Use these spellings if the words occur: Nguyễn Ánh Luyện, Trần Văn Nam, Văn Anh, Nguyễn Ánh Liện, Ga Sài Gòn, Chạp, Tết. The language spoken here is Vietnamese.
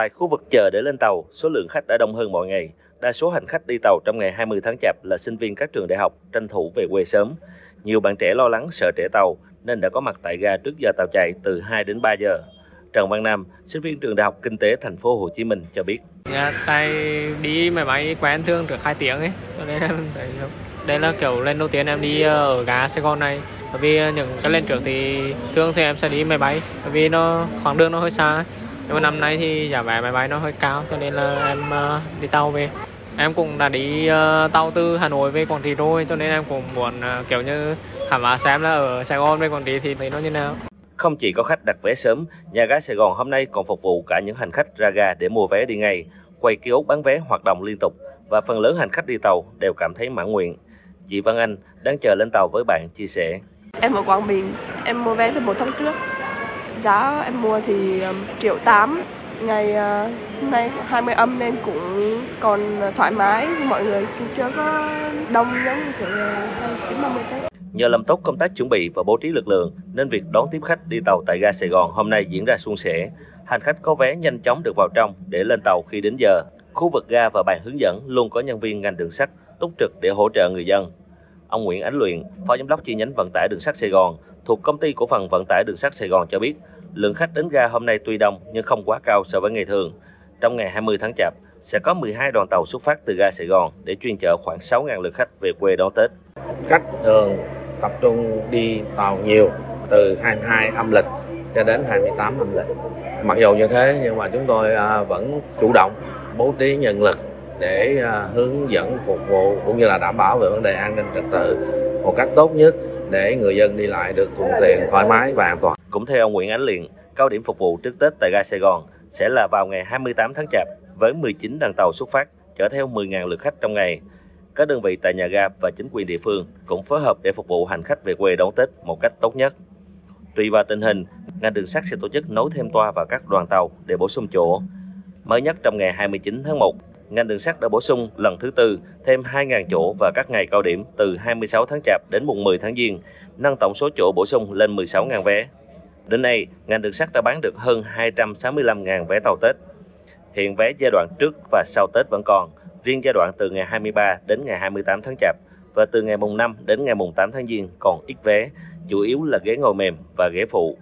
Tại khu vực chờ để lên tàu, số lượng khách đã đông hơn mọi ngày. Đa số hành khách đi tàu trong ngày 20 tháng Chạp là sinh viên các trường đại học tranh thủ về quê sớm. Nhiều bạn trẻ lo lắng sợ trễ tàu nên đã có mặt tại ga trước giờ tàu chạy từ 2 đến 3 giờ. Trần Văn Nam, sinh viên trường Đại học Kinh tế Thành phố Hồ Chí Minh cho biết: "Tại đi máy bay quen thương được 2 tiếng ấy, cho nên đây là kiểu lên đầu tiên em đi ở ga Sài Gòn này. Bởi vì những cái lên trước thì thường thì em sẽ đi máy bay, bởi vì nó khoảng đường nó hơi xa ấy. Nhưng mà năm nay thì giá vé máy bay nó hơi cao cho nên là em đi tàu về. Em cũng đã đi tàu từ Hà Nội về Quảng Trị rồi, cho nên em cũng muốn kiểu như khám phá xem là ở Sài Gòn về Quảng Trị thì thấy nó như nào." Không chỉ có khách đặt vé sớm, nhà ga Sài Gòn hôm nay còn phục vụ cả những hành khách ra ga để mua vé đi ngay. Quầy kiosk bán vé hoạt động liên tục và phần lớn hành khách đi tàu đều cảm thấy mãn nguyện. Chị Văn Anh đang chờ lên tàu với bạn chia sẻ: "Em ở Quảng Bình, em mua vé từ 1 tháng trước. Giá em mua thì 1,8 triệu, ngày hôm nay 20 âm nên cũng còn thoải mái, mọi người cũng chưa có đông giống như Tết." Nhờ làm tốt công tác chuẩn bị và bố trí lực lượng nên việc đón tiếp khách đi tàu tại ga Sài Gòn hôm nay diễn ra suôn sẻ. Hành khách có vé nhanh chóng được vào trong để lên tàu khi đến giờ. Khu vực ga và bàn hướng dẫn luôn có nhân viên ngành đường sắt túc trực để hỗ trợ người dân. Ông Nguyễn Ánh Luyện, Phó Giám đốc chi nhánh vận tải đường sắt Sài Gòn thuộc Công ty Cổ phần Vận tải Đường sắt Sài Gòn cho biết, lượng khách đến ga hôm nay tuy đông nhưng không quá cao so với ngày thường. Trong ngày 20 tháng Chạp sẽ có 12 đoàn tàu xuất phát từ ga Sài Gòn để chuyên chở khoảng 6.000 lượt khách về quê đón Tết. Khách thường tập trung đi tàu nhiều, từ 22 âm lịch cho đến 28 âm lịch. Mặc dù như thế nhưng mà chúng tôi vẫn chủ động bố trí nhân lực để hướng dẫn phục vụ cũng như là đảm bảo về vấn đề an ninh trật tự một cách tốt nhất để người dân đi lại được thuận tiện, thoải mái và an toàn. Cũng theo ông Nguyễn Ánh Liện, cao điểm phục vụ trước Tết tại ga Sài Gòn sẽ là vào ngày 28 tháng Chạp với 19 đoàn tàu xuất phát chở theo 10.000 lượt khách trong ngày. Các đơn vị tại nhà ga và chính quyền địa phương cũng phối hợp để phục vụ hành khách về quê đón Tết một cách tốt nhất. Tùy vào tình hình, ngành đường sắt sẽ tổ chức nối thêm toa vào các đoàn tàu để bổ sung chỗ. Mới nhất trong ngày 29 tháng 1, ngành đường sắt đã bổ sung lần thứ tư thêm 2.000 chỗ và các ngày cao điểm từ 26 tháng Chạp đến mùng 10 tháng Giêng, nâng tổng số chỗ bổ sung lên 16.000 vé. Đến nay, ngành đường sắt đã bán được hơn 265.000 vé tàu Tết. Hiện vé giai đoạn trước và sau Tết vẫn còn, riêng giai đoạn từ ngày 23 đến ngày 28 tháng Chạp và từ ngày mùng 5 đến ngày mùng 8 tháng Giêng còn ít vé, chủ yếu là ghế ngồi mềm và ghế phụ.